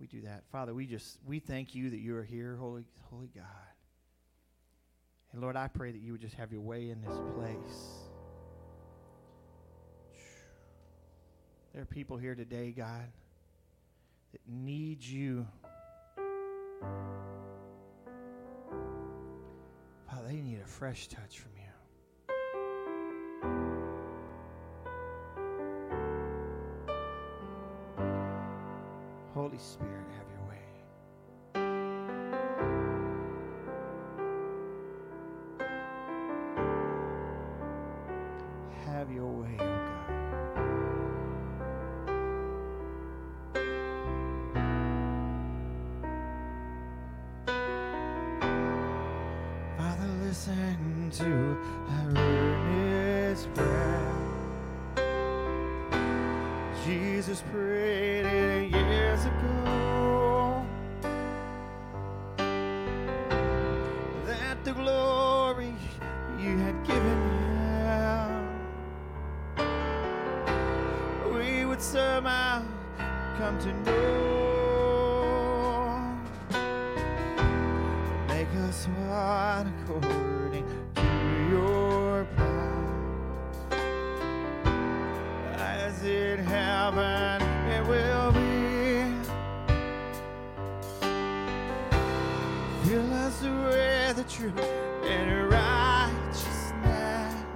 we do that? Father, we thank you that you are here, Holy God. And Lord, I pray that you would just have your way in this place. There are people here today, God, that need you. Father, they need a fresh touch from you. Holy Spirit, have your way. Have your way, oh God. Father, listen to our earnest prayer. Jesus prayed it years ago, that the glory you had given him, we would somehow come to know. Make us one according to your plan, as it happened, it will be. Fill us with the truth and righteousness.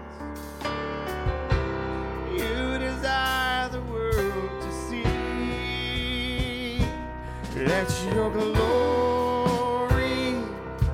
You desire the world to see. Let your glory and honor fall on our faith.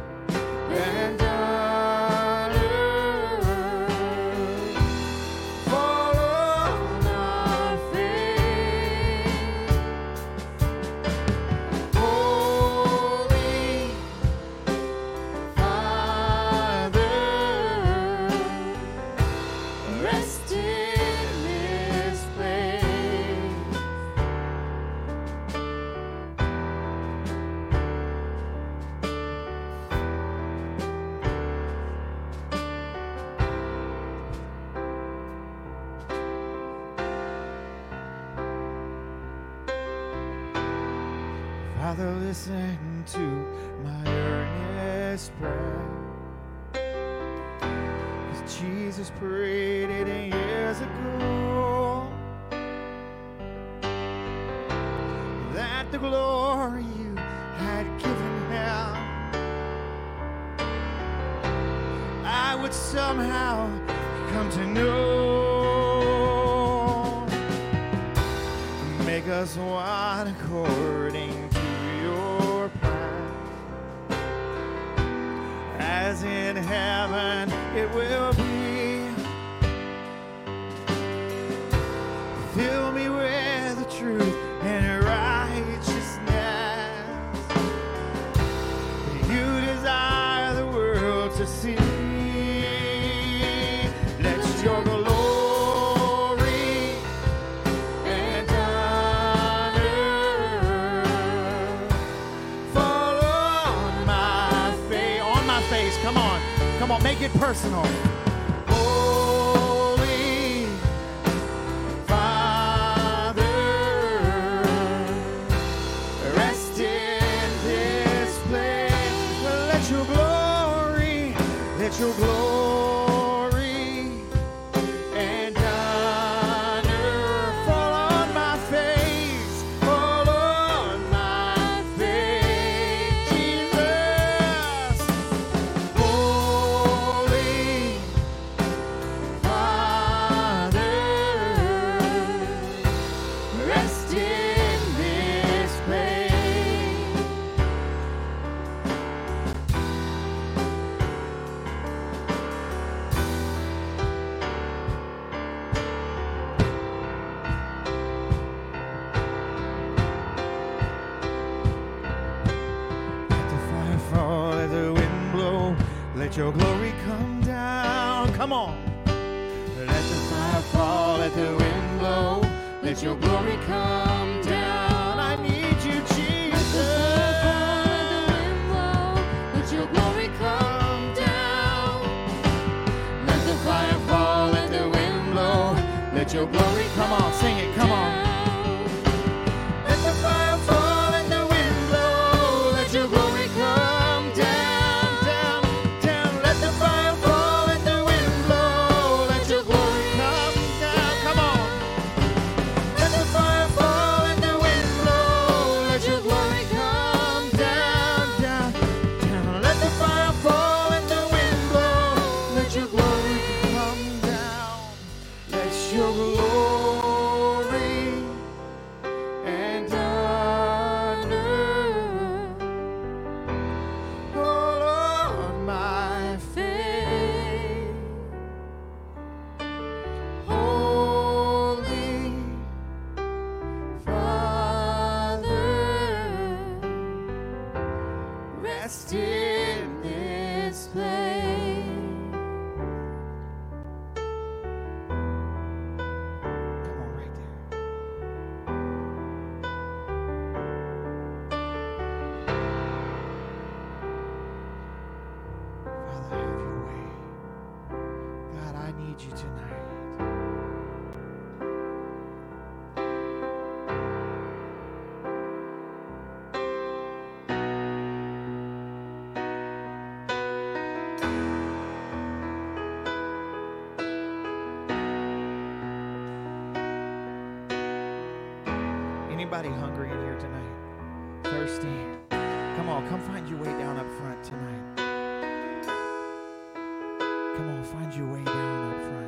Rest in this place. Father, listen to my earnest prayer. Jesus prayed it years ago, that the glory you had given him, I would somehow come to know. Make us one according to your plan, as in heaven it will be. Fill me with the truth and righteousness. You desire the world to see. Let your glory. Come on, come on, make it personal. Holy Father, rest in this place. Let your glory and honor fall on my face, fall on my face, Jesus. Rest in this place. Let the fire fall, let the wind blow, let your glory come down. Come on. Let the fire fall, let the wind blow, let your glory come down. I need you, Jesus. Let your glory come down. Let the fire fall, let the wind blow. Let your glory come on, sing it, come on. Let the fire fall, let the anybody hungry in here tonight? Thirsty? Come on, come find your way down up front tonight. Come on, find your way down up front.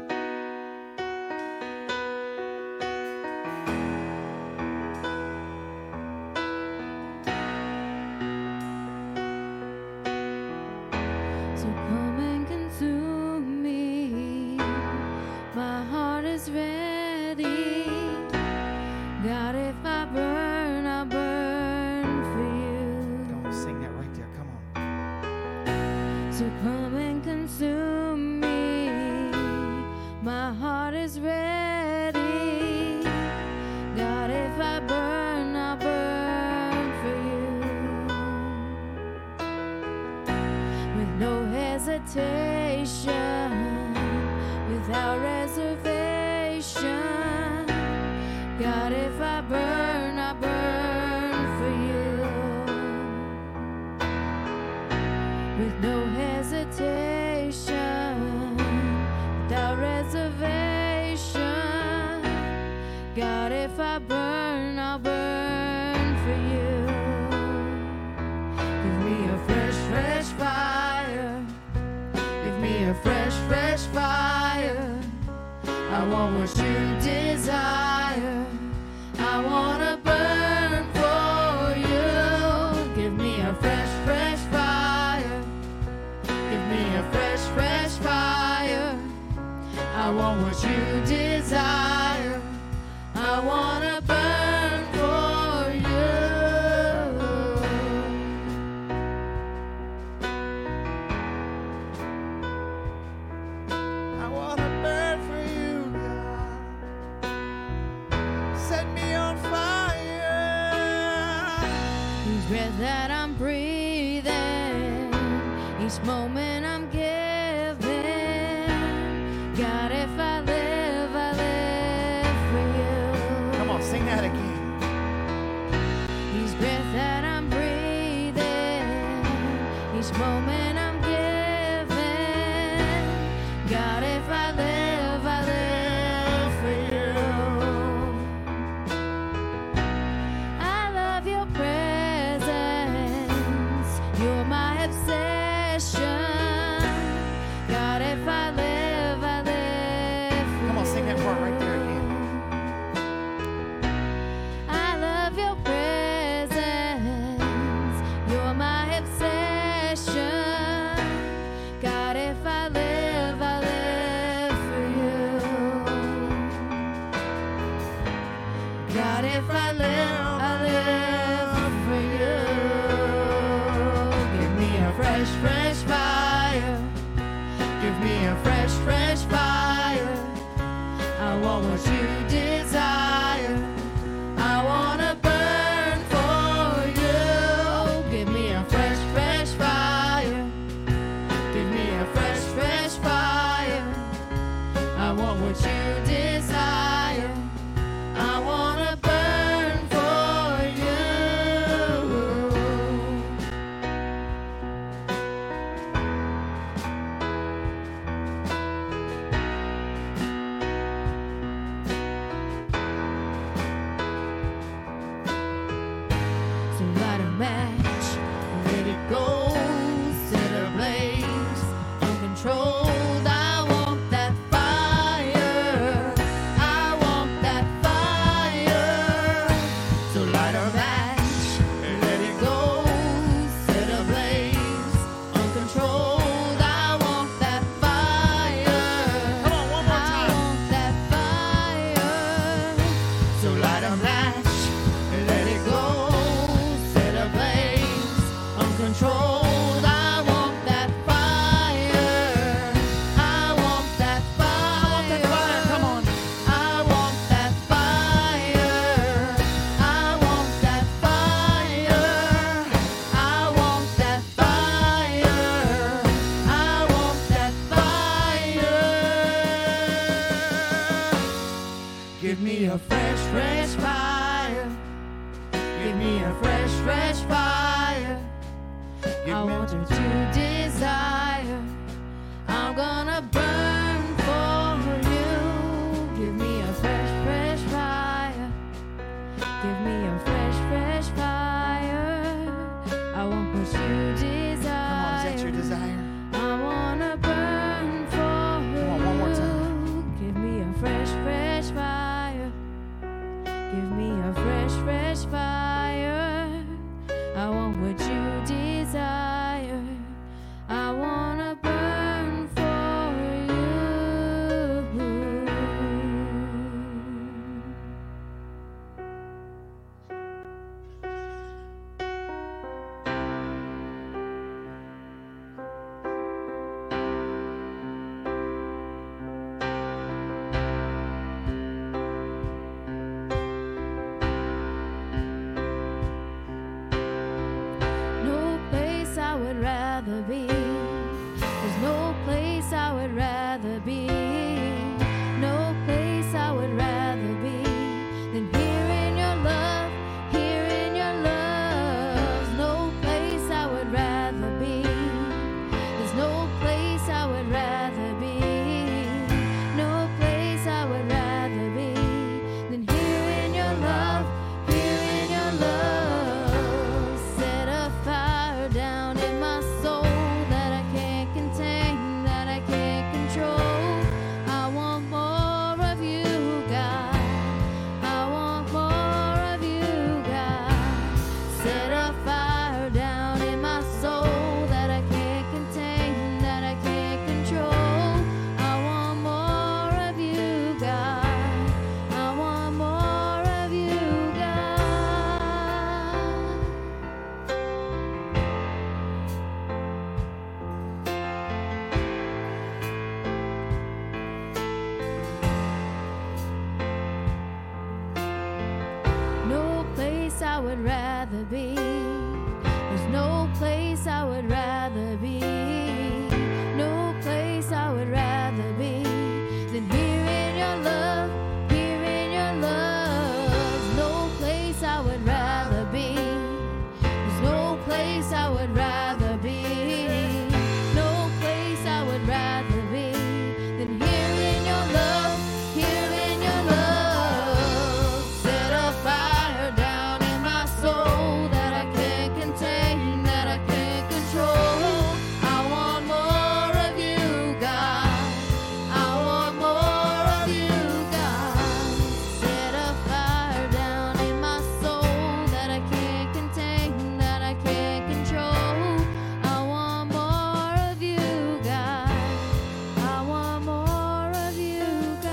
Give me a Give me a fresh, fresh fire. I want what you desire. I want to burn for rather be. There's no place I would rather be, no place I would rather be than here in your love, here in your love. No place I would rather be, there's no place I would rather be, no place I would rather be than here in your love, here in your love. Set a fire down in my soul that I can't contain, that I can't control. I want more of you, God. I want more of you, God. Set a fire down in my soul that I can't contain, that I can't control. I want more of you, God. I want more of you, God. No place I would rather be. There's no place I would rather be. No place I would rather be than here in your love, here in your love. No place I would rather be. There's no place I would rather be. No place I would rather be than here in your love, here in your love. Set a fire down in my soul that I can't contain, that I can't control. I want more of you, God. I want more of you, God. Set a fire down in my soul that I can't contain, that I can't control. I want more of you, God. I want more of you, God.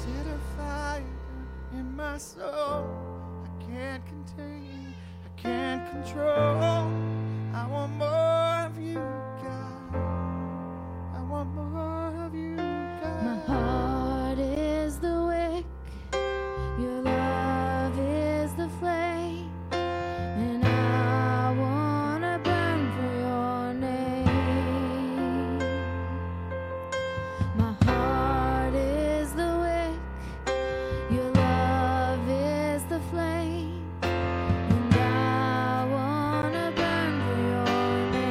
Set a fire in my soul. I can't contain, I can't control. I want more of you, God. I want more of you, God. My heart is the wick, your love is the flame, and I wanna burn for your name. My heart is the wick, your love is the flame, and I wanna burn for your name.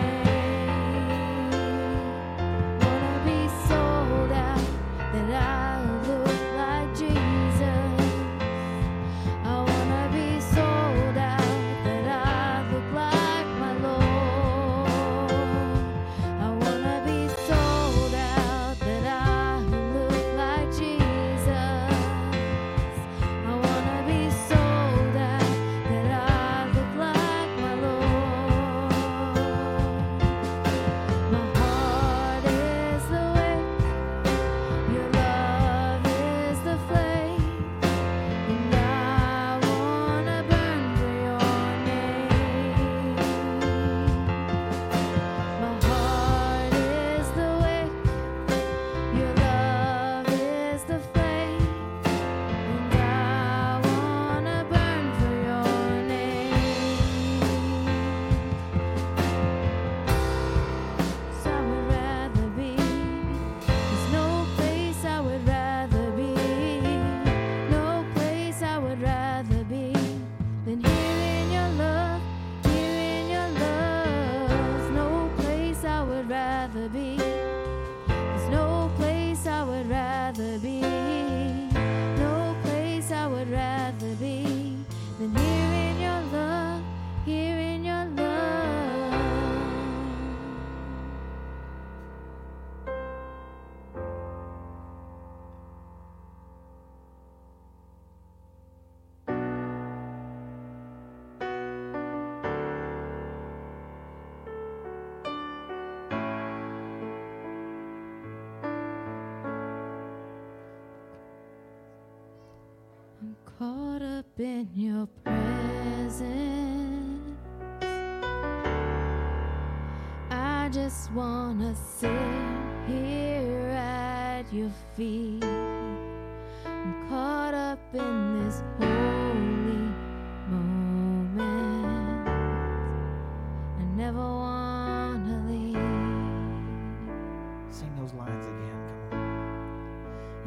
caught up in your presence. I just wanna sit here at your feet. I'm caught up in this holy moment. I never wanna leave. Sing those lines again.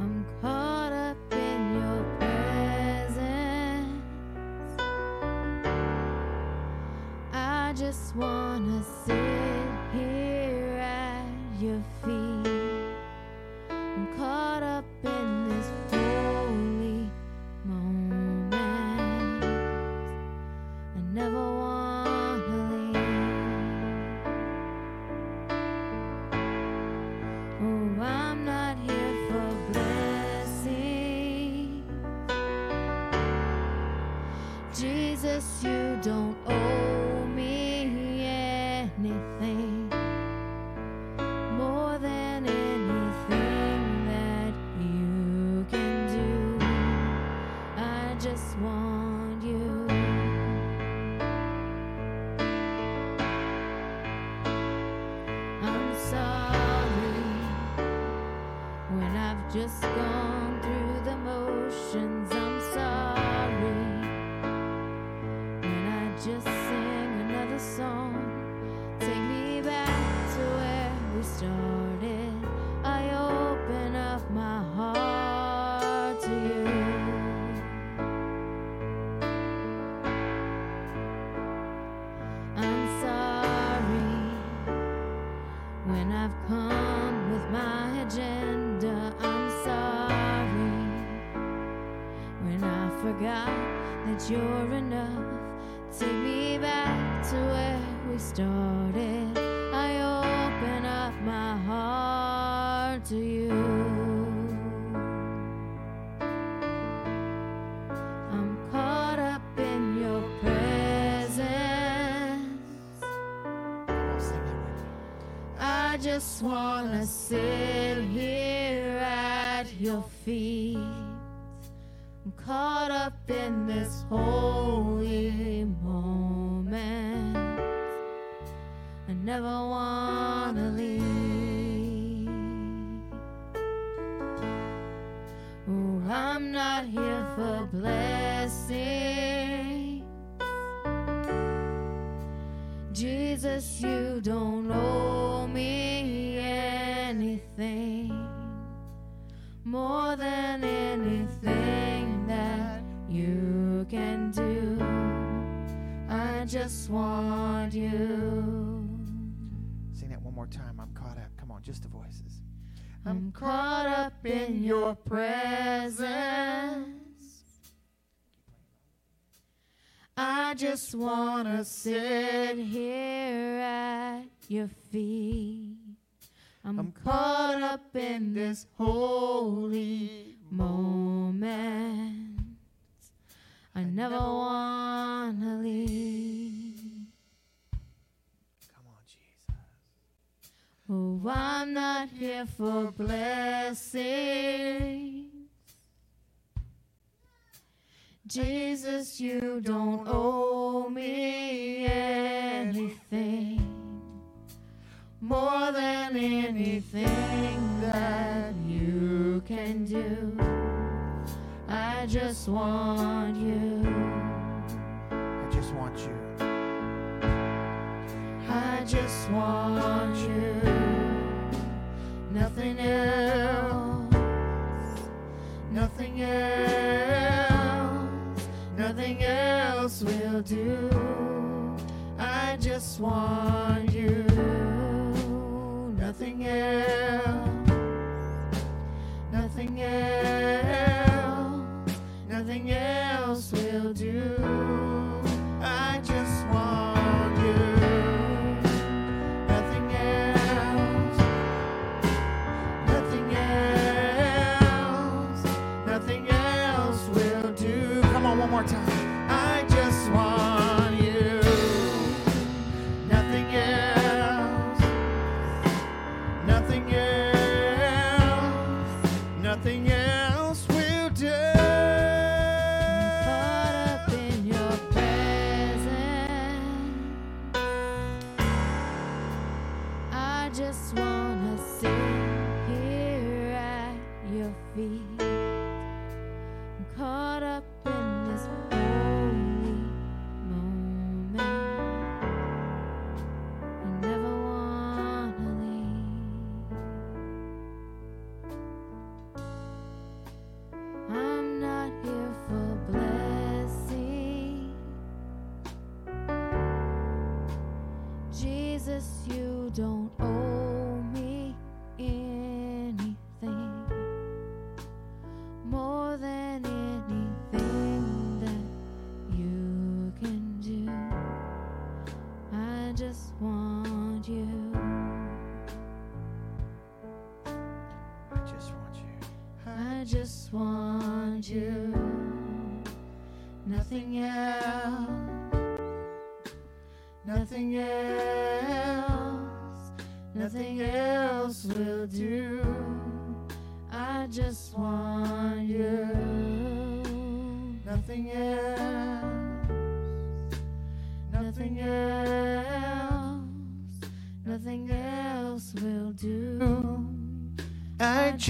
I'm caught up in your presence. I just wanna sit here at your feet. I'm caught up in this holy moment. I never wanna leave. Oh, I'm not here for blessings. Jesus, you don't owe me anything, more than anything that you can do. I just want you. I'm sorry when I've just gone through the motions. I'm sorry. Just sing another song. Take me back to where we started. I open up my heart to you. I'm sorry when I've come with my agenda. I'm sorry when I forgot that you're enough. Take me back to where we started. I open up my heart to you. I'm caught up in your presence. I just wanna sit here at your feet. I'm caught up in this holy moment. I never wanna leave. Oh, I'm not here for blessings. Jesus, you don't owe me anything, more than anything that you can do. I just want you. Sing that one more time. I'm caught up. Come on, just the voices. I'm caught up in your presence. I just want to sit here at your feet. I'm caught up in this holy moment. I never wanna leave. Come on, Jesus. Oh, I'm not here for blessings. Jesus, you don't owe me anything, more than anything that you can do. I just want you. I just want you. I just want you. Nothing else. Nothing else. Nothing else will do. I just want you. Nothing else, nothing else, nothing else will do. I just want you. Nothing else, nothing else, nothing else will do. Come on, one more time. I just want you. Nothing else. Nothing else, nothing else will do. caught up in this holy moment. I never wanna leave. I'm not here for blessing, Jesus, you don't owe me anything. More than anything that you can do, I just want you. I just want you. I just want you. Nothing else. Nothing else. Nothing else will do. I just want you. Nothing else. Nothing else. Nothing else will do. I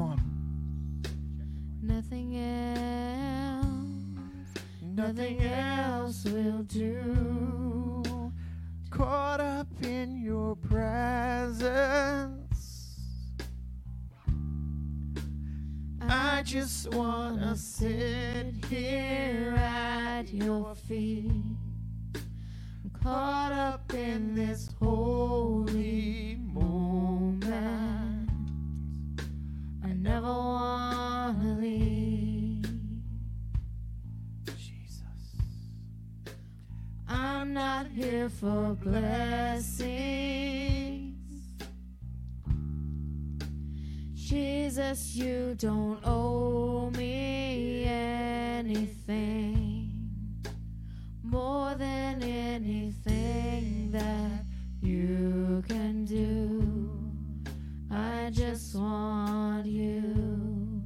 on. Nothing else. Nothing else will do. Caught up in your presence. I just want to sit here at your feet. Caught up in this holy moment, I never wanna leave. Jesus, I'm not here for blessings. Jesus, you don't owe me anything. More than anything that you can do, I just want you.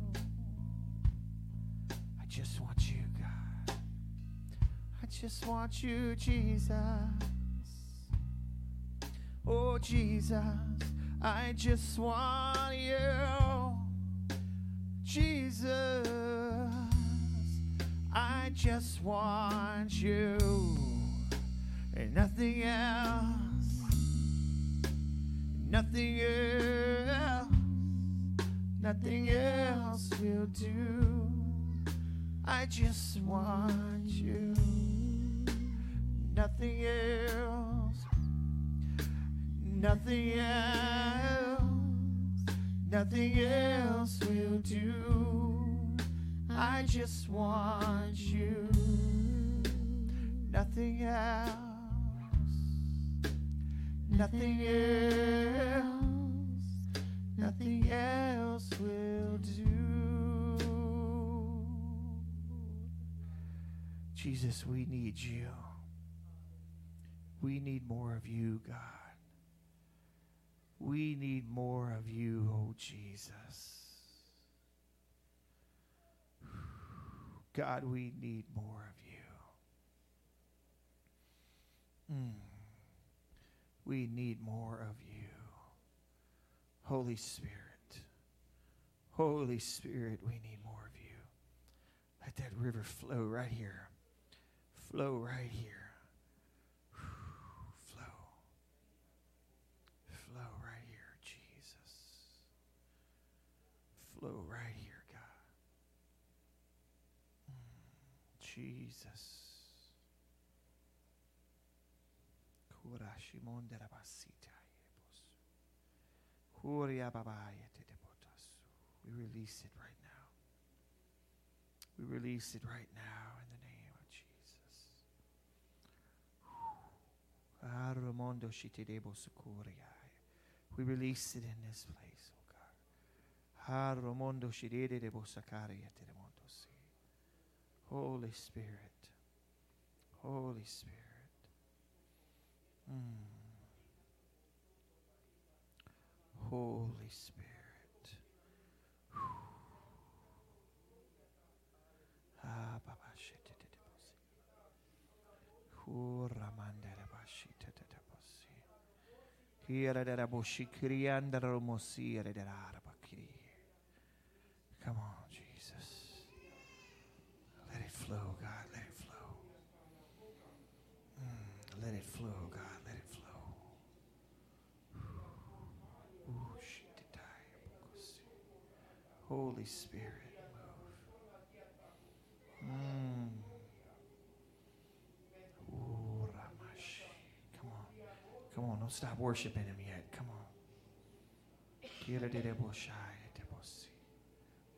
I just want you, God. I just want you, Jesus. Oh, Jesus, I just want you, Jesus. I just want you and nothing else, nothing else, nothing else will do. I just want you, nothing else, nothing else, nothing else will do. I just want you. Nothing else. Nothing else. Nothing else will do. Jesus, we need you. We need more of you, God. We need more of you, oh Jesus. God, we need more of you. We need more of you. Holy Spirit. Holy Spirit, we need more of you. Let that river flow right here. Flow right here. Flow. Flow right here, Jesus. Flow right here. Jesus. We release it right now. We release it right now in the name of Jesus. We release it in this place, oh God. Holy Spirit, Holy Spirit. Holy Spirit, Come on, Jesus. Let it flow, God. Let it flow. Let it flow, God. Let it flow. Holy Spirit, move. Come on. Come on. Don't stop worshiping him yet. Come on.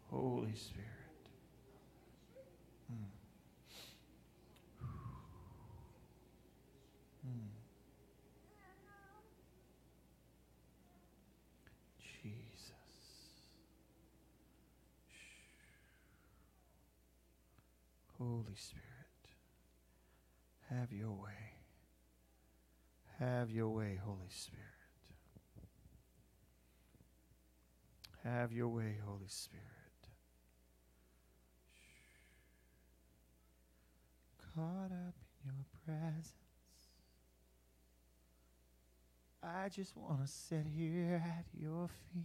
Holy Spirit. Jesus. Holy Spirit. Have your way. Have your way, Holy Spirit. Have your way, Holy Spirit. Caught up in your presence, I just want to sit here at your feet.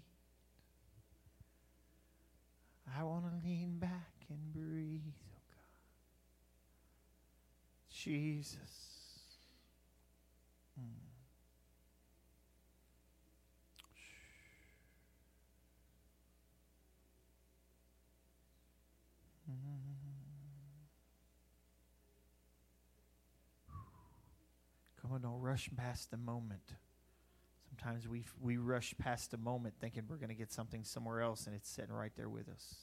I want to lean back and breathe, oh God. Jesus. Don't rush past the moment. Sometimes we rush past the moment thinking we're going to get something somewhere else, and it's sitting right there with us.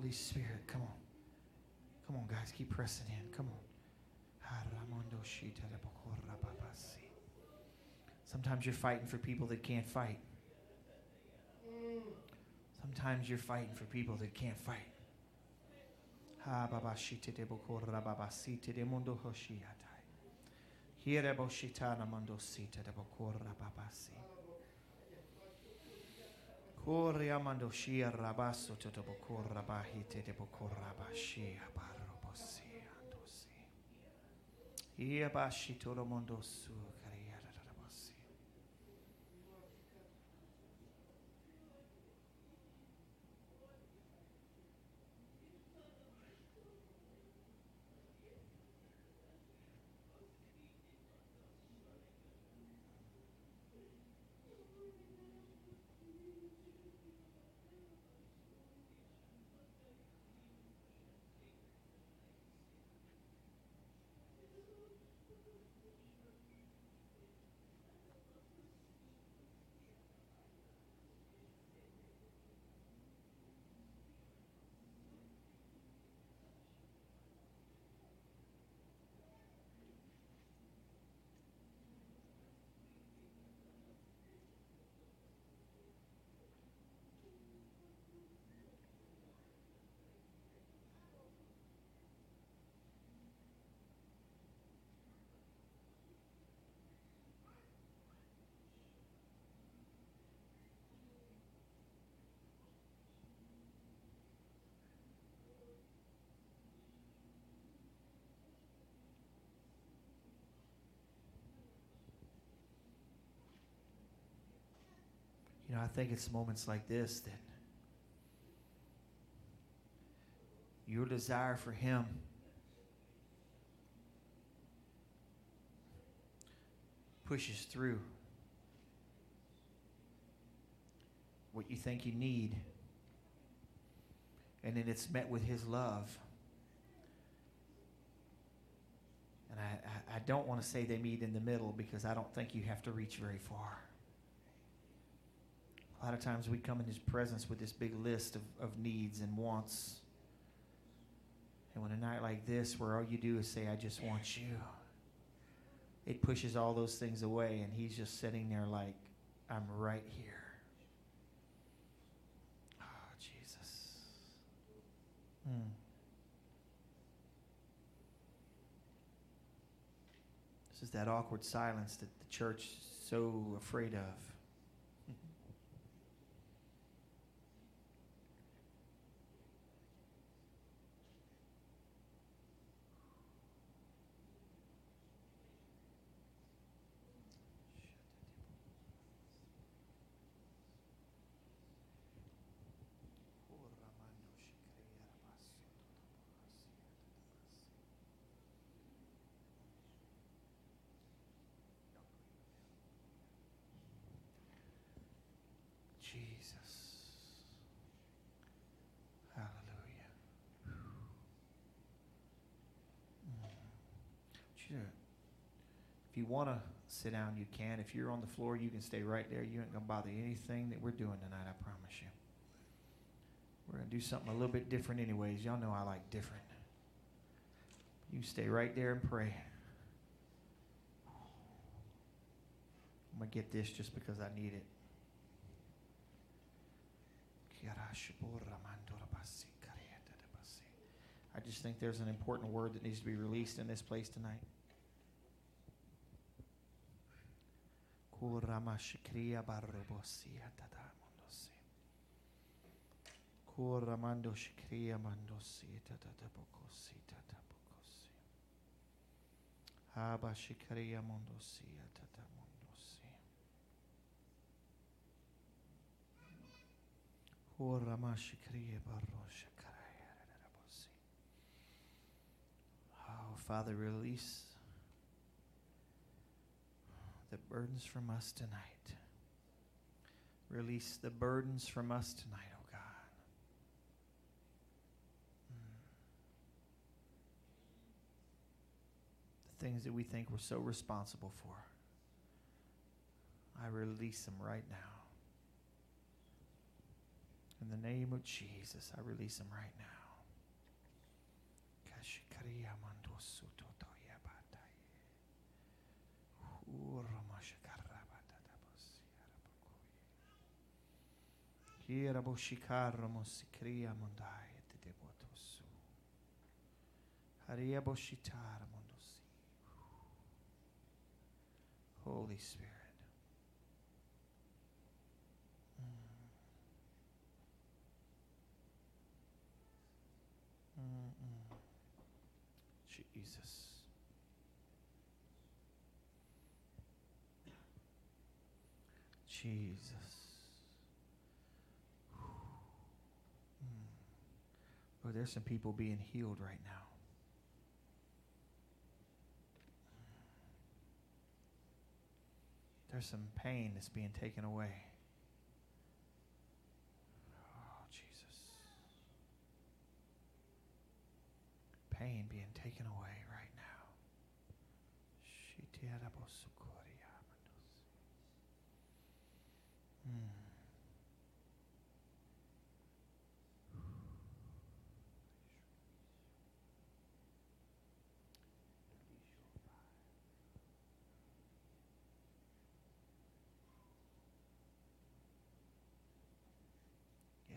Holy Spirit, come on. Come on, guys, keep pressing in. Come on. Sometimes you're fighting for people that can't fight. Sometimes you're fighting for people that can't fight. You know, I think it's moments like this that your desire for Him pushes through what you think you need, and then it's met with His love. And I don't want to say they meet in the middle, because I don't think you have to reach very far. A lot of times we come in His presence with this big list of needs and wants. And on a night like this, where all you do is say, I just want you, it pushes all those things away, and He's just sitting there like, I'm right here. Oh, Jesus. This is that awkward silence that the church is so afraid of. Jesus. Hallelujah. If you want to sit down, you can. If you're on the floor, you can stay right there. You ain't going to bother anything that we're doing tonight, I promise you. We're going to do something a little bit different anyways. Y'all know I like different. You stay right there and pray. I'm going to get this just because I need it. I just think there's an important word that needs to be released in this place tonight. Oh, Father, release the burdens from us tonight. Release the burdens from us tonight, oh God. The things that we think we're so responsible for, I release them right now. In the name of Jesus, I release them right now. Holy Spirit. Jesus. Jesus. Lord, there's some people being healed right now. There's some pain that's being taken away. Pain being taken away right now.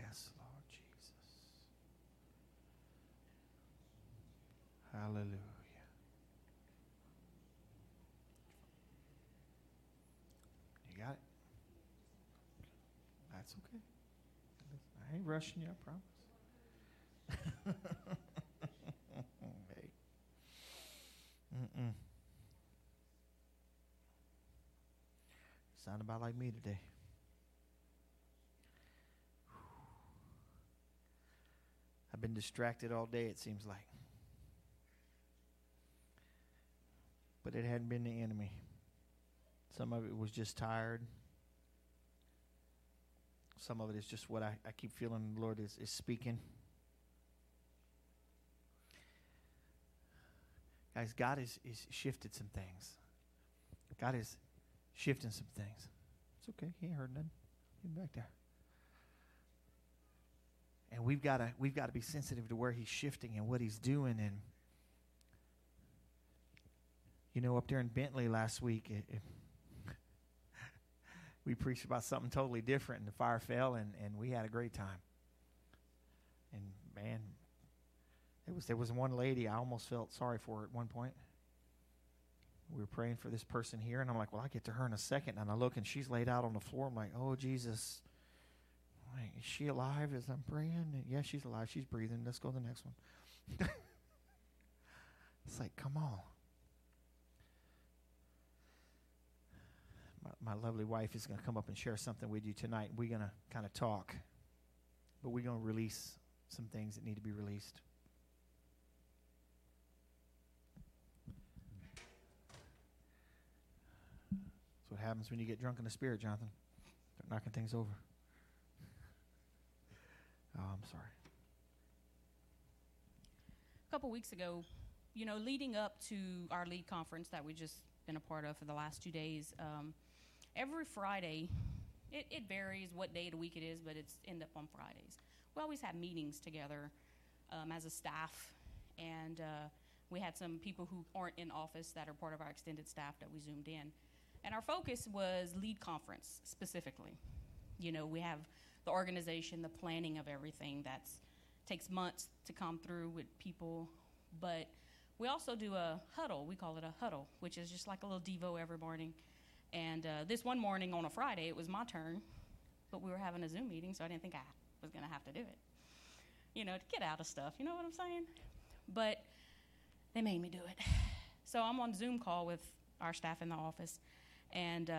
Yes, Lord. Hallelujah. You got it? That's okay. I ain't rushing you, I promise. Hey. Sound about like me today. I've been distracted all day, it seems like. But it hadn't been the enemy. Some of it was just tired. Some of it is just what I keep feeling the Lord is speaking. Guys, God is shifted some things. God is shifting some things. It's okay. He ain't heard nothing. He's back there. And we've got to be sensitive to where he's shifting and what he's doing. And you know, up there in Bentley last week, we preached about something totally different, and the fire fell, and we had a great time. And man, there was one lady I almost felt sorry for at one point. We were praying for this person here, and I'm like, well, I'll get to her in a second. And I look, and she's laid out on the floor. I'm like, oh, Jesus. Like, is she alive as I'm praying? And yeah, she's alive. She's breathing. Let's go to the next one. It's like, come on. My lovely wife is going to come up and share something with you tonight. We're going to kind of talk, but we're going to release some things that need to be released. That's what happens when you get drunk in the Spirit, Jonathan. Start knocking things over. Oh, I'm sorry. A couple weeks ago, you know, leading up to our lead conference that we just been a part of for the last 2 days, every Friday, it varies what day of the week it is, but it's end up on Fridays. We always have meetings together as a staff, and we had some people who aren't in office that are part of our extended staff that we zoomed in. And our focus was lead conference specifically. You know, we have the organization, the planning of everything that takes months to come through with people. But we also do a huddle. We call it a huddle, which is just like a little devo every morning. And this one morning on a Friday, it was my turn, but we were having a Zoom meeting, so I didn't think I was going to have to do it, you know, to get out of stuff. You know what I'm saying? But they made me do it. So I'm on Zoom call with our staff in the office, and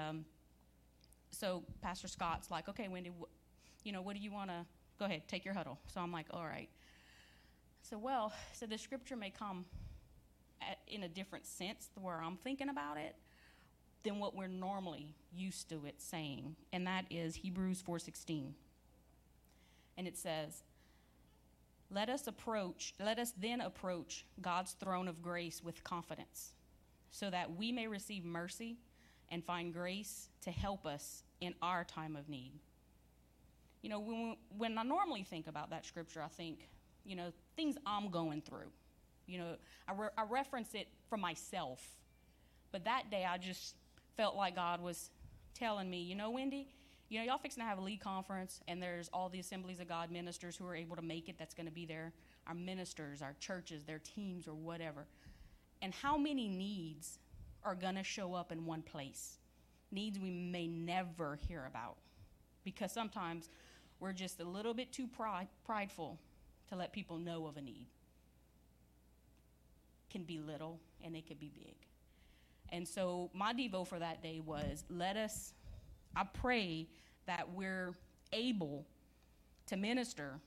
so Pastor Scott's like, okay, Wendy, you know, what do you want to, go ahead, take your huddle. So I'm like, all right. So, well, so the scripture may come in a different sense where I'm thinking about it than what we're normally used to it saying, and that is Hebrews 4:16. And it says, let us then approach God's throne of grace with confidence, so that we may receive mercy and find grace to help us in our time of need. You know, when I normally think about that scripture, I think, you know, things I'm going through. You know, I reference it for myself. But that day, I just felt like God was telling me, you know, Wendy, you know, y'all fixing to have a lead conference, and there's all the Assemblies of God ministers who are able to make it that's going to be there, our ministers, our churches, their teams, or whatever. And how many needs are going to show up in one place? Needs we may never hear about, because sometimes we're just a little bit too prideful to let people know of a need. Can be little, and it could be big. And so my devo for that day was, I pray that we're able to minister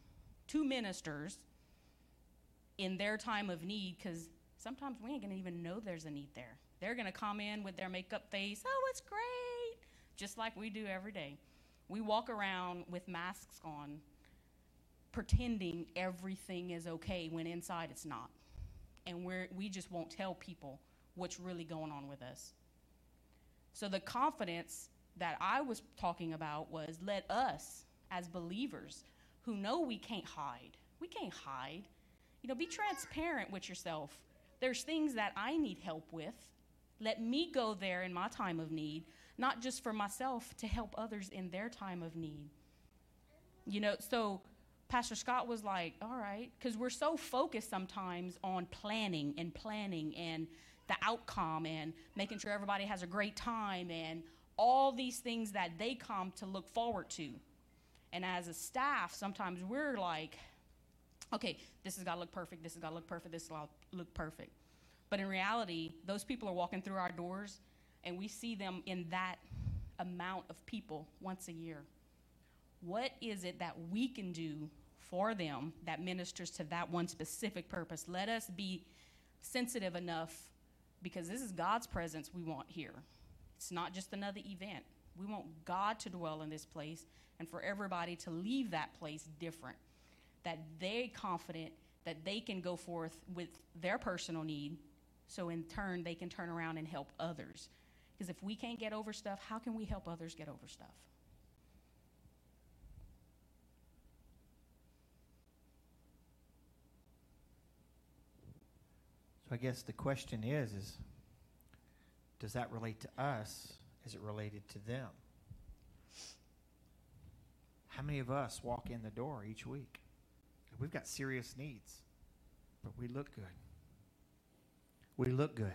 to ministers in their time of need, because sometimes we ain't going to even know there's a need there. They're going to come in with their makeup face, oh, it's great, just like we do every day. We walk around with masks on, pretending everything is okay when inside it's not. And we just won't tell people what's really going on with us. So the confidence that I was talking about was, let us, as believers, who know we can't hide. You know, be transparent with yourself. There's things that I need help with. Let me go there in my time of need, not just for myself, to help others in their time of need. You know, so Pastor Scott was like, all right, because we're so focused sometimes on planning and the outcome and making sure everybody has a great time and all these things that they come to look forward to. And as a staff, sometimes we're like, okay, this has got to look perfect. But in reality, those people are walking through our doors, and we see them in that amount of people once a year. What is it that we can do for them that ministers to that one specific purpose. Let us be sensitive enough, because this is God's presence we want here. It's not just another event. We want God to dwell in this place and for everybody to leave that place different, that they're confident that they can go forth with their personal need, so in turn they can turn around and help others. Because if we can't get over stuff, how can we help others get over stuff? So I guess the question is does that relate to us? Is it related to them? How many of us walk in the door each week? We've got serious needs, but we look good. We look good.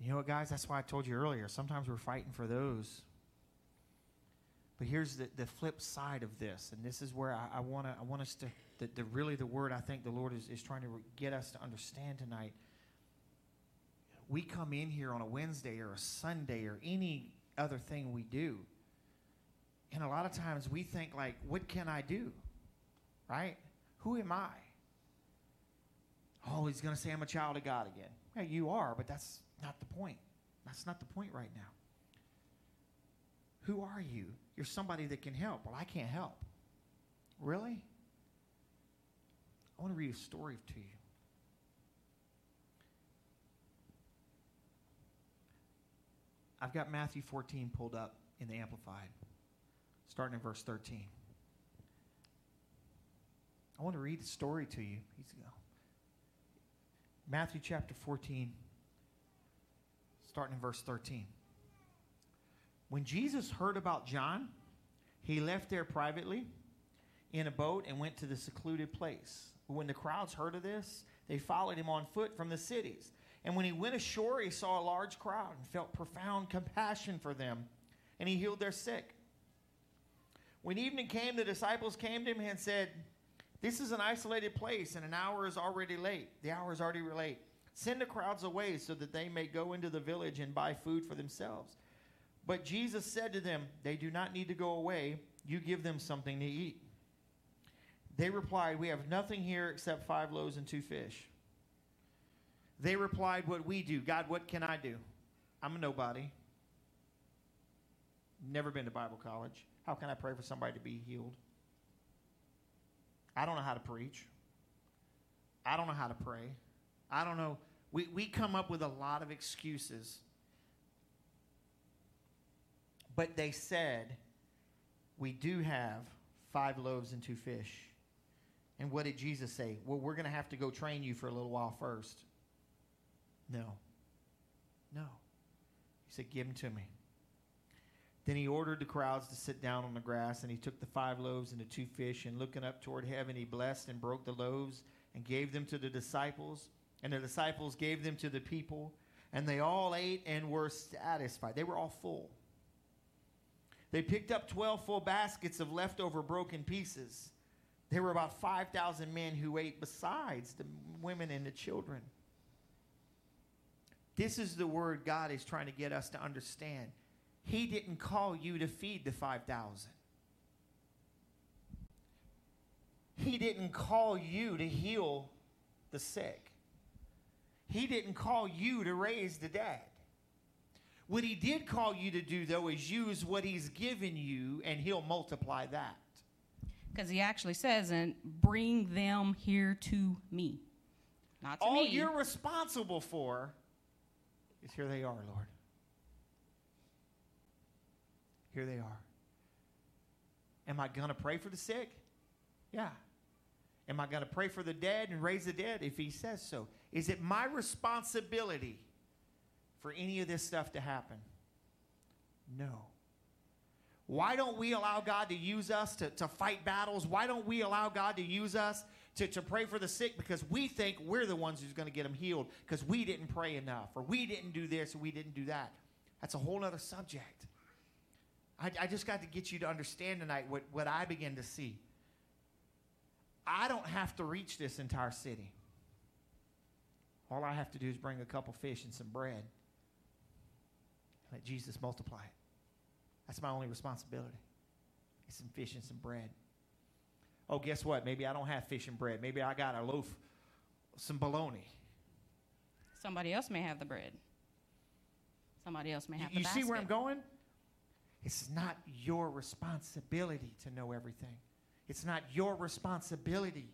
You know what, guys? That's why I told you earlier. Sometimes we're fighting for those. But here's the flip side of this, and this is where I want us to, really the word I think the Lord is trying to get us to understand tonight. We come in here on a Wednesday or a Sunday or any other thing we do, and a lot of times we think like, what can I do? Right? Who am I? Oh, he's going to say I'm a child of God again. Yeah, you are, but that's not the point. That's not the point right now. Who are you? You're somebody that can help. Well, I can't help. Really? I want to read a story to you. I've got Matthew 14 pulled up in the Amplified, starting in verse 13. I want to read the story to you. Matthew chapter 14, starting in verse 13. When Jesus heard about John, he left there privately in a boat and went to the secluded place. When the crowds heard of this, they followed him on foot from the cities. And when he went ashore, he saw a large crowd and felt profound compassion for them, and he healed their sick. When evening came, the disciples came to him and said, "This is an isolated place, and the hour is already late. Send the crowds away so that they may go into the village and buy food for themselves." But Jesus said to them, "They do not need to go away. You give them something to eat." They replied, "We have nothing here except 5 loaves and 2 fish. They replied, "What we do? God, what can I do? I'm a nobody. Never been to Bible college. How can I pray for somebody to be healed? I don't know how to preach. I don't know how to pray. I don't know." We come up with a lot of excuses. But they said, "We do have 5 loaves and 2 fish. And what did Jesus say? "Well, we're going to have to go train you for a little while first." No. He said, "Give them to me." Then he ordered the crowds to sit down on the grass, and he took the 5 loaves and the 2 fish, and looking up toward heaven, he blessed and broke the loaves and gave them to the disciples, and the disciples gave them to the people, and they all ate and were satisfied. They were all full. They picked up 12 full baskets of leftover broken pieces. There were about 5,000 men who ate, besides the women and the children. This is the word God is trying to get us to understand. He didn't call you to feed the 5,000. He didn't call you to heal the sick. He didn't call you to raise the dead. What he did call you to do, though, is use what he's given you, and he'll multiply that. Because he actually says, "And bring them here to me." Not to me. All you're responsible for is, "Here they are, Lord. Here they are." Am I going to pray for the sick? Yeah. Am I going to pray for the dead and raise the dead if he says so? Is it my responsibility for any of this stuff to happen? No. Why don't we allow God to use us to fight battles? Why don't we allow God to use us to pray for the sick? Because we think we're the ones who's going to get them healed because we didn't pray enough, or we didn't do this, or we didn't do that. That's a whole other subject. I just got to get you to understand tonight what I begin to see. I don't have to reach this entire city. All I have to do is bring a couple fish and some bread and let Jesus multiply it. That's my only responsibility. It's some fish and some bread. oh, guess what? Maybe I don't have fish and bread. Maybe I got a loaf, some bologna. Somebody else may have the bread. Somebody else may have the basket. You see where I'm going? It's not your responsibility to know everything. It's not your responsibility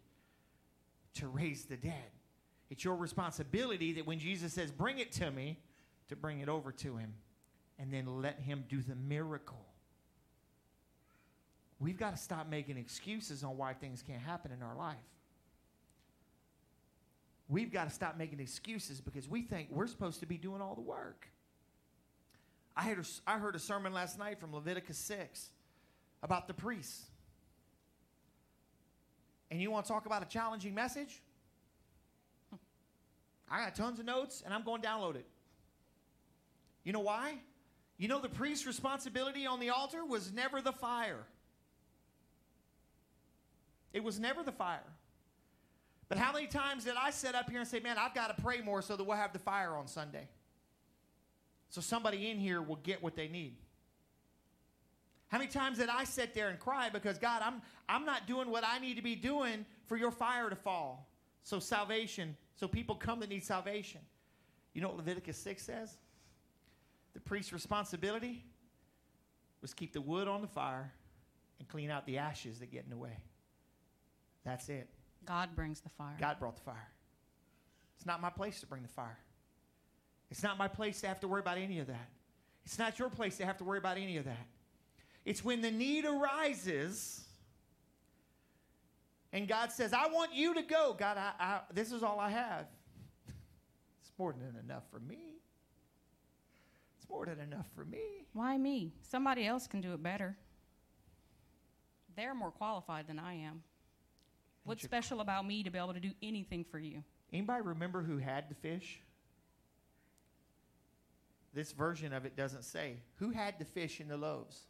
to raise the dead. It's your responsibility that when Jesus says, bring it to me, to bring it over to him and then let him do the miracle. We've got to stop making excuses on why things can't happen in our life. We've got to stop making excuses because we think we're supposed to be doing all the work. I heard a sermon last night from Leviticus 6 about the priests. And you want to talk about a challenging message? I got tons of notes, and I'm going to download it. You know why? You know the priest's responsibility on the altar was never the fire. It was never the fire. But how many times did I sit up here and say, man, I've got to pray more so that we'll have the fire on Sunday? So somebody in here will get what they need. How many times did I sit there and cry because, God, I'm not doing what I need to be doing for your fire to fall? So salvation, so people come that need salvation. You know what Leviticus 6 says? The priest's responsibility was keep the wood on the fire and clean out the ashes that get in the way. That's it. God brings the fire. God brought the fire. It's not my place to bring the fire. It's not my place to have to worry about any of that. It's not your place to have to worry about any of that. It's when the need arises and God says, I want you to go. God, this is all I have. It's more than enough for me. More than enough for me. Why me? Somebody else can do it better. They're more qualified than I am. What's special about me to be able to do anything for you? Anybody remember who had the fish? This version of it doesn't say. Who had the fish and the loaves?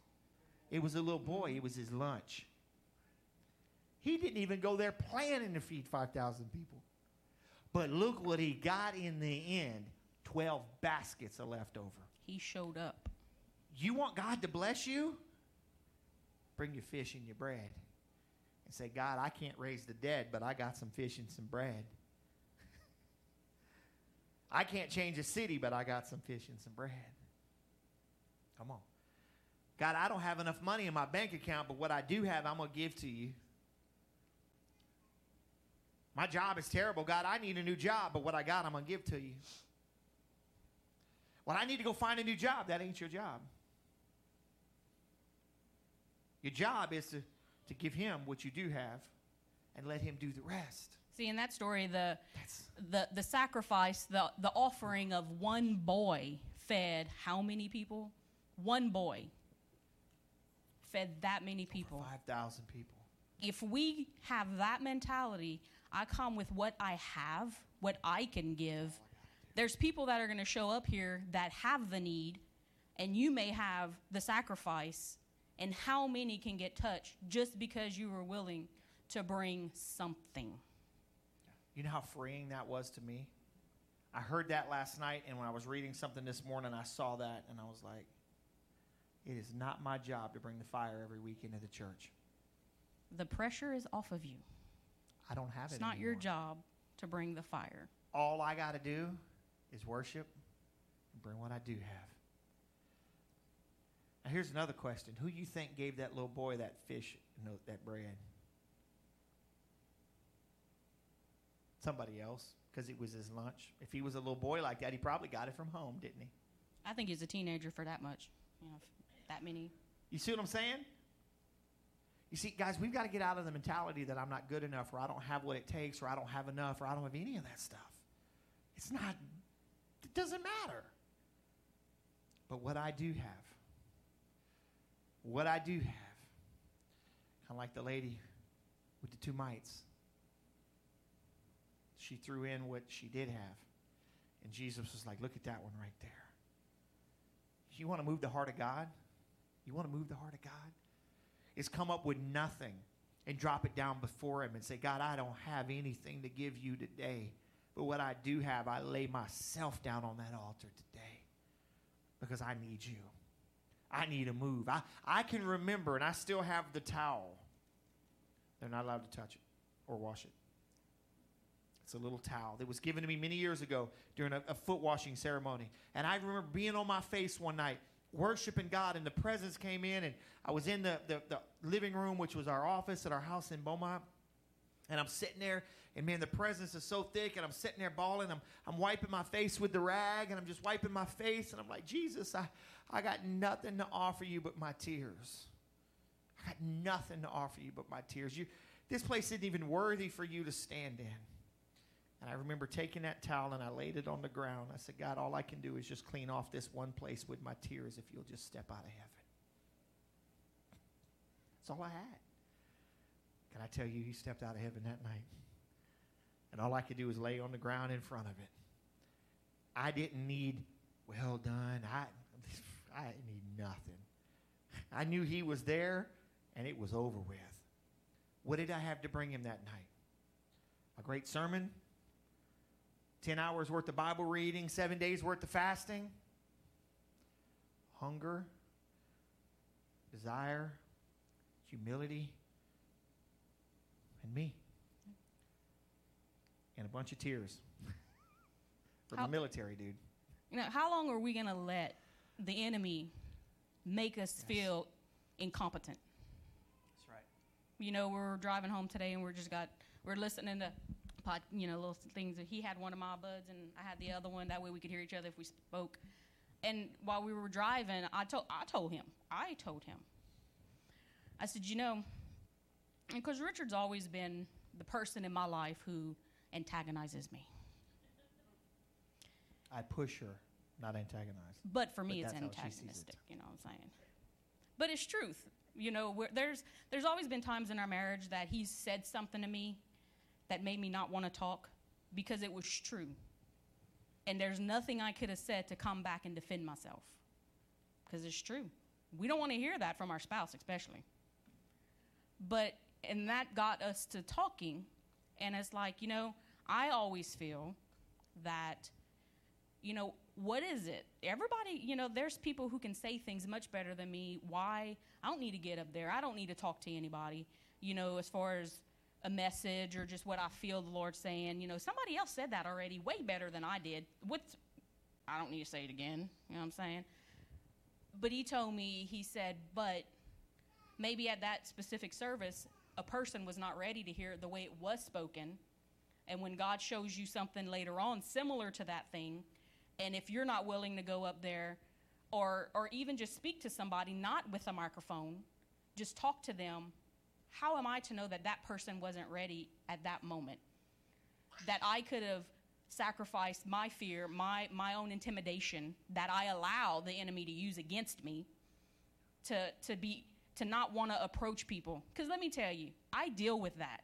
It was a little boy. It was his lunch. He didn't even go there planning to feed 5,000 people. But look what he got in the end. 12 baskets are left over. He showed up. You want God to bless you? Bring your fish and your bread. And say, God, I can't raise the dead, but I got some fish and some bread. I can't change a city, but I got some fish and some bread. Come on. God, I don't have enough money in my bank account, but what I do have, I'm going to give to you. My job is terrible. God, I need a new job, but what I got, I'm going to give to you. Well, I need to go find a new job. That ain't your job. Your job is to give him what you do have and let him do the rest. See, in that story, the sacrifice, the offering of one boy fed how many people? One boy fed that many people. 5,000 people. If we have that mentality, I come with what I have, what I can give. There's people that are going to show up here that have the need, and you may have the sacrifice, and how many can get touched just because you were willing to bring something? You know how freeing that was to me? I heard that last night, and when I was reading something this morning, I saw that, and I was like, it is not my job to bring the fire every weekend to the church. The pressure is off of you. I don't have it anymore. It's not your job to bring the fire. All I got to do is worship and bring what I do have. Now here's another question. Who you think gave that little boy that fish and that bread? Somebody else, because it was his lunch. If he was a little boy like that, he probably got it from home, didn't he? I think he's a teenager for that much, that many. You see what I'm saying? You see, guys, we've got to get out of the mentality that I'm not good enough or I don't have what it takes or I don't have enough or I don't have any of that stuff. It's not... It doesn't matter. But what I do have, kind of like the lady with the two mites, she threw in what she did have. And Jesus was like, look at that one right there. You want to move the heart of God? You want to move the heart of God? It's come up with nothing and drop it down before him and say, God, I don't have anything to give you today. But what I do have, I lay myself down on that altar today because I need you. I need a move. I can remember, and I still have the towel They're not allowed to touch it or wash it. It's a little towel that was given to me many years ago during a foot washing ceremony. And I remember being on my face one night, worshiping God, and the presence came in. And I was in the living room, which was our office at our house in Beaumont. And I'm sitting there, and man, the presence is so thick, and I'm sitting there bawling. I'm wiping my face with the rag, and I'm just wiping my face. And I'm like, Jesus, I got nothing to offer you but my tears. I got nothing to offer you but my tears. This place isn't even worthy for you to stand in. And I remember taking that towel, and I laid it on the ground. I said, God, all I can do is just clean off this one place with my tears if you'll just step out of heaven. That's all I had. Can I tell you, he stepped out of heaven that night. And all I could do was lay on the ground in front of it. I didn't need, well done. I didn't need nothing. I knew he was there, and it was over with. What did I have to bring him that night? A great sermon, 10 hours worth of Bible reading, 7 days worth of fasting, hunger, desire, humility, and me, and a bunch of tears from the military dude. You know, how long are we going to let the enemy make us feel incompetent? That's right. You know, we're driving home today, and we're listening to little things. He had one of my buds, and I had the other one. That way we could hear each other if we spoke. And while we were driving, I told him. I said, you know, because Richard's always been the person in my life who antagonizes me. I push her, not antagonize. But for me, it's antagonistic, you know what I'm saying? But it's truth. You know, there's always been times in our marriage that he's said something to me that made me not want to talk because it was true. And there's nothing I could have said to come back and defend myself because it's true. We don't want to hear that from our spouse, especially. And that got us to talking, and it's like, you know, I always feel that, you know, what is it? Everybody, you know, there's people who can say things much better than me. Why? I don't need to get up there. I don't need to talk to anybody, you know, as far as a message or just what I feel the Lord's saying. You know, somebody else said that already way better than I did. I don't need to say it again, you know what I'm saying? But he told me, he said, but maybe at that specific service, a person was not ready to hear it the way it was spoken. And when God shows you something later on similar to that thing, and if you're not willing to go up there or even just speak to somebody, not with a microphone, just talk to them, how am I to know that that person wasn't ready at that moment? That I could have sacrificed my fear, my own intimidation, that I allow the enemy to use against me to not want to approach people. Because let me tell you, I deal with that.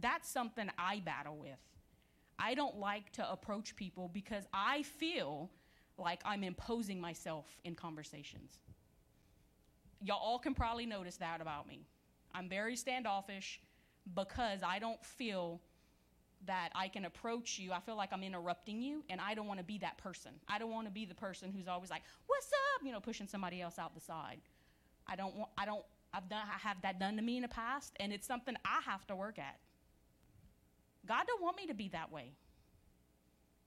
That's something I battle with. I don't like to approach people because I feel like I'm imposing myself in conversations. Y'all all can probably notice that about me. I'm very standoffish because I don't feel that I can approach you. I feel like I'm interrupting you, and I don't want to be that person. I don't want to be the person who's always like, what's up? You know, pushing somebody else out the side. I have that done to me in the past, and it's something I have to work at. God don't want me to be that way.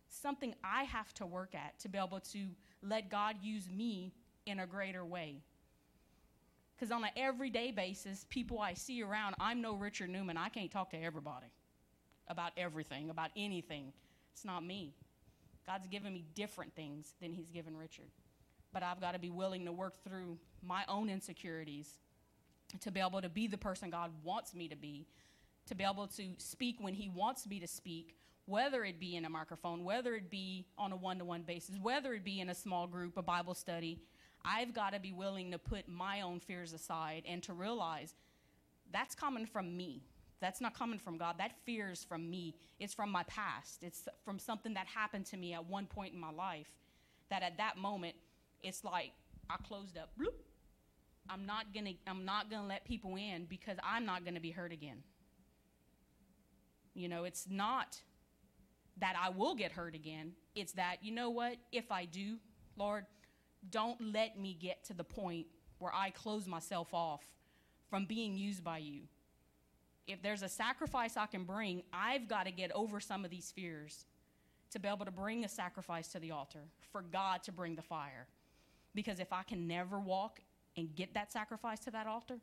Something I have to work at to be able to let God use me in a greater way. Because on an everyday basis, people I see around, I'm no Richard Newman. I can't talk to everybody about everything, about anything. It's not me. God's given me different things than he's given Richard. But I've got to be willing to work through my own insecurities to be able to be the person God wants me to be able to speak when he wants me to speak, whether it be in a microphone, whether it be on a one-to-one basis, whether it be in a small group, a Bible study. I've got to be willing to put my own fears aside and to realize that's coming from me. That's not coming from God. That fear is from me. It's from my past. It's from something that happened to me at one point in my life that at that moment, it's like I closed up. Bloop. I'm not gonna let people in because I'm not gonna be hurt again. You know, it's not that I will get hurt again. It's that, you know what, if I do, Lord, don't let me get to the point where I close myself off from being used by you. if there's a sacrifice I can bring, I've got to get over some of these fears to be able to bring a sacrifice to the altar, for God to bring the fire. Because if I can never walk and get that sacrifice to that altar,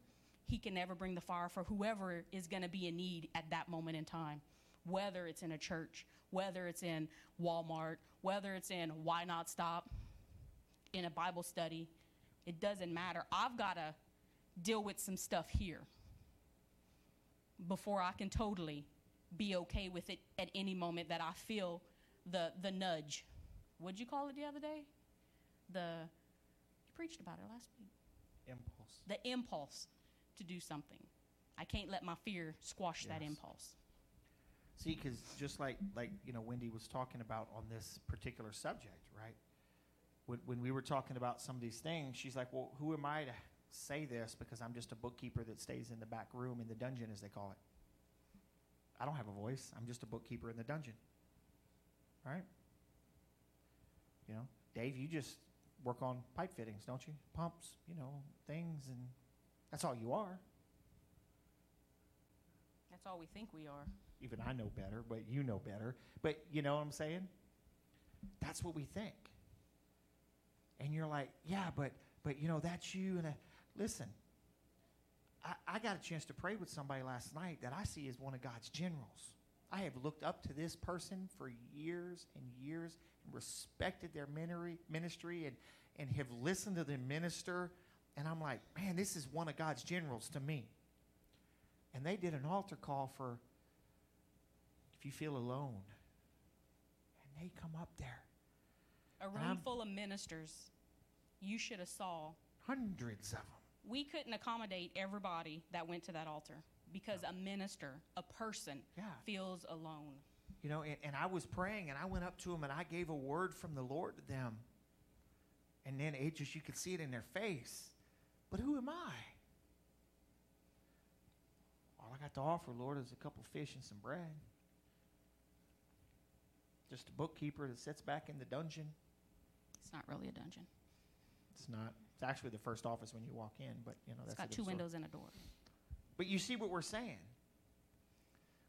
he can never bring the fire for whoever is going to be in need at that moment in time, whether it's in a church, whether it's in Walmart, whether it's in Why Not Stop, in a Bible study. It doesn't matter. I've got to deal with some stuff here before I can totally be okay with it at any moment that I feel the nudge. What'd you call it the other day? You preached about it last week. Impulse. The impulse to do something. I can't let my fear squash that impulse. See, because just like Wendy was talking about on this particular subject, right? When we were talking about some of these things, she's like, well, who am I to say this, because I'm just a bookkeeper that stays in the back room in the dungeon, as they call it. I don't have a voice. I'm just a bookkeeper in the dungeon. Right? You know, Dave, you just work on pipe fittings, don't you? Pumps, things, and that's all you are. That's all we think we are. Even I know better, but you know better. But you know what I'm saying? That's what we think. And you're like, yeah, but that's you. And listen, I got a chance to pray with somebody last night that I see as one of God's generals. I have looked up to this person for years and years and respected their ministry and have listened to them minister. And I'm like, man, this is one of God's generals to me. And they did an altar call for if you feel alone. And they come up there. A room full of ministers. You should have saw. Hundreds of them. We couldn't accommodate everybody that went to that altar because a minister, a person, feels alone. And I was praying, and I went up to them, and I gave a word from the Lord to them. And then, Aegis, you could see it in their face. But who am I? All I got to offer, Lord, is a couple fish and some bread. Just a bookkeeper that sits back in the dungeon. It's not really a dungeon. It's not. It's actually the first office when you walk in, but that's got two windows and a door. But you see what we're saying.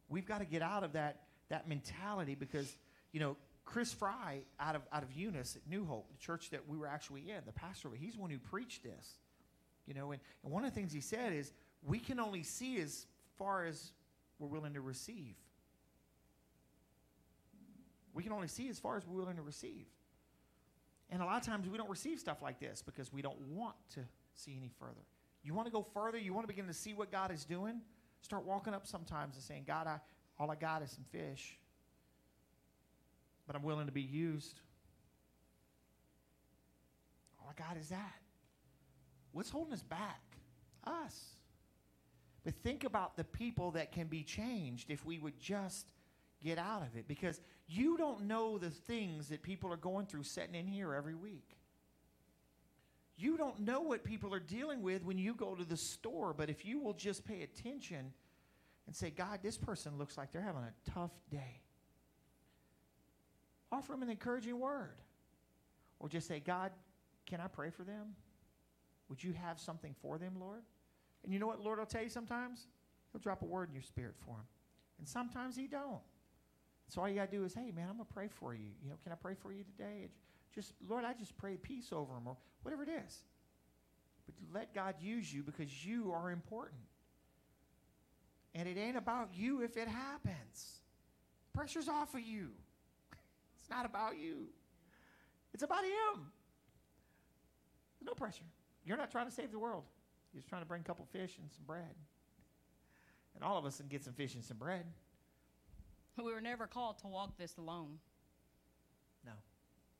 We've got to get out of that mentality because Chris Fry out of Eunice at New Hope, the church that we were actually in, the pastor, he's the one who preached this. And one of the things he said is we can only see as far as we're willing to receive. We can only see as far as we're willing to receive. And a lot of times we don't receive stuff like this because we don't want to see any further. You want to go further? You want to begin to see what God is doing? Start walking up sometimes and saying, God, all I got is some fish, but I'm willing to be used. All I got is that. What's holding us back? Us. But think about the people that can be changed if we would just get out of it, because you don't know the things that people are going through sitting in here every week. You don't know what people are dealing with when you go to the store, but if you will just pay attention and say, God, this person looks like they're having a tough day. Offer them an encouraging word. Or just say, God, can I pray for them? Would you have something for them, Lord? And you know what, Lord, I'll tell you sometimes, he'll drop a word in your spirit for them. And sometimes he don't. So all you got to do is, hey, man, I'm going to pray for you. Can I pray for you today? Just, Lord, I just pray peace over them or whatever it is. But let God use you because you are important. And it ain't about you if it happens. Pressure's off of you. It's not about you. It's about him. There's no pressure. You're not trying to save the world. You're just trying to bring a couple fish and some bread. And all of us can get some fish and some bread. We were never called to walk this alone. No.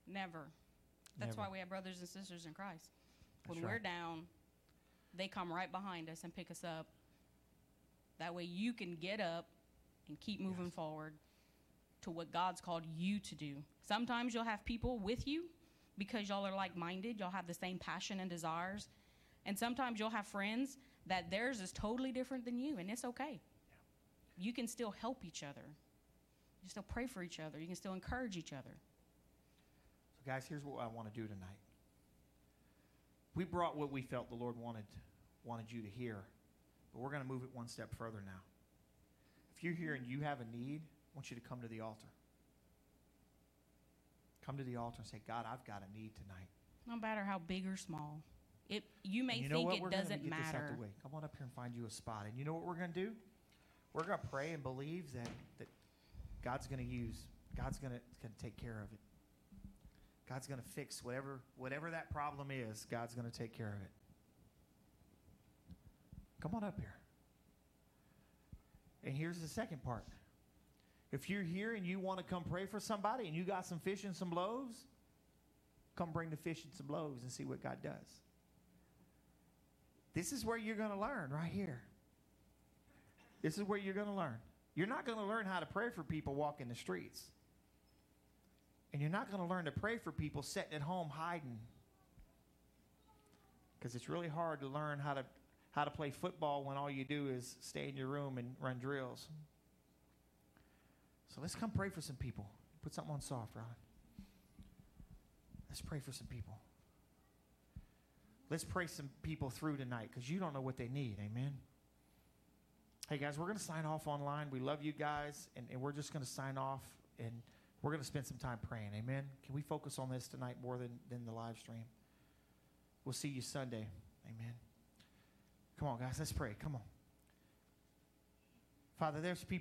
Never. That's why we have brothers and sisters in Christ. When we're down, they come right behind us and pick us up. That way you can get up and keep moving forward to what God's called you to do. Sometimes you'll have people with you because y'all are like-minded. Y'all have the same passion and desires. And sometimes you'll have friends that theirs is totally different than you, and it's okay. Yeah. You can still help each other. You still pray for each other. You can still encourage each other. So, guys, here's what I want to do tonight. We brought what we felt the Lord wanted you to hear, but we're going to move it one step further now. If you're here and you have a need, I want you to come to the altar. Come to the altar and say, God, I've got a need tonight. No matter how big or small. You know what? It doesn't matter. This out the way. Come on up here and find you a spot. And you know what we're going to do? We're going to pray and believe that God's going to use. God's going to take care of it. God's going to fix whatever that problem is. God's going to take care of it. Come on up here. And here's the second part. If you're here and you want to come pray for somebody and you got some fish and some loaves, come bring the fish and some loaves and see what God does. This is where you're going to learn right here. This is where you're going to learn. You're not going to learn how to pray for people walking the streets. And you're not going to learn to pray for people sitting at home hiding. Because it's really hard to learn how to play football when all you do is stay in your room and run drills. So let's come pray for some people. Put something on soft, Ron. Let's pray for some people. Let's pray some people through tonight because you don't know what they need. Amen. Hey, guys, we're going to sign off online. We love you guys, and we're just going to sign off, and we're going to spend some time praying. Amen. Can we focus on this tonight more than the live stream? We'll see you Sunday. Amen. Come on, guys. Let's pray. Come on. Father, there's people.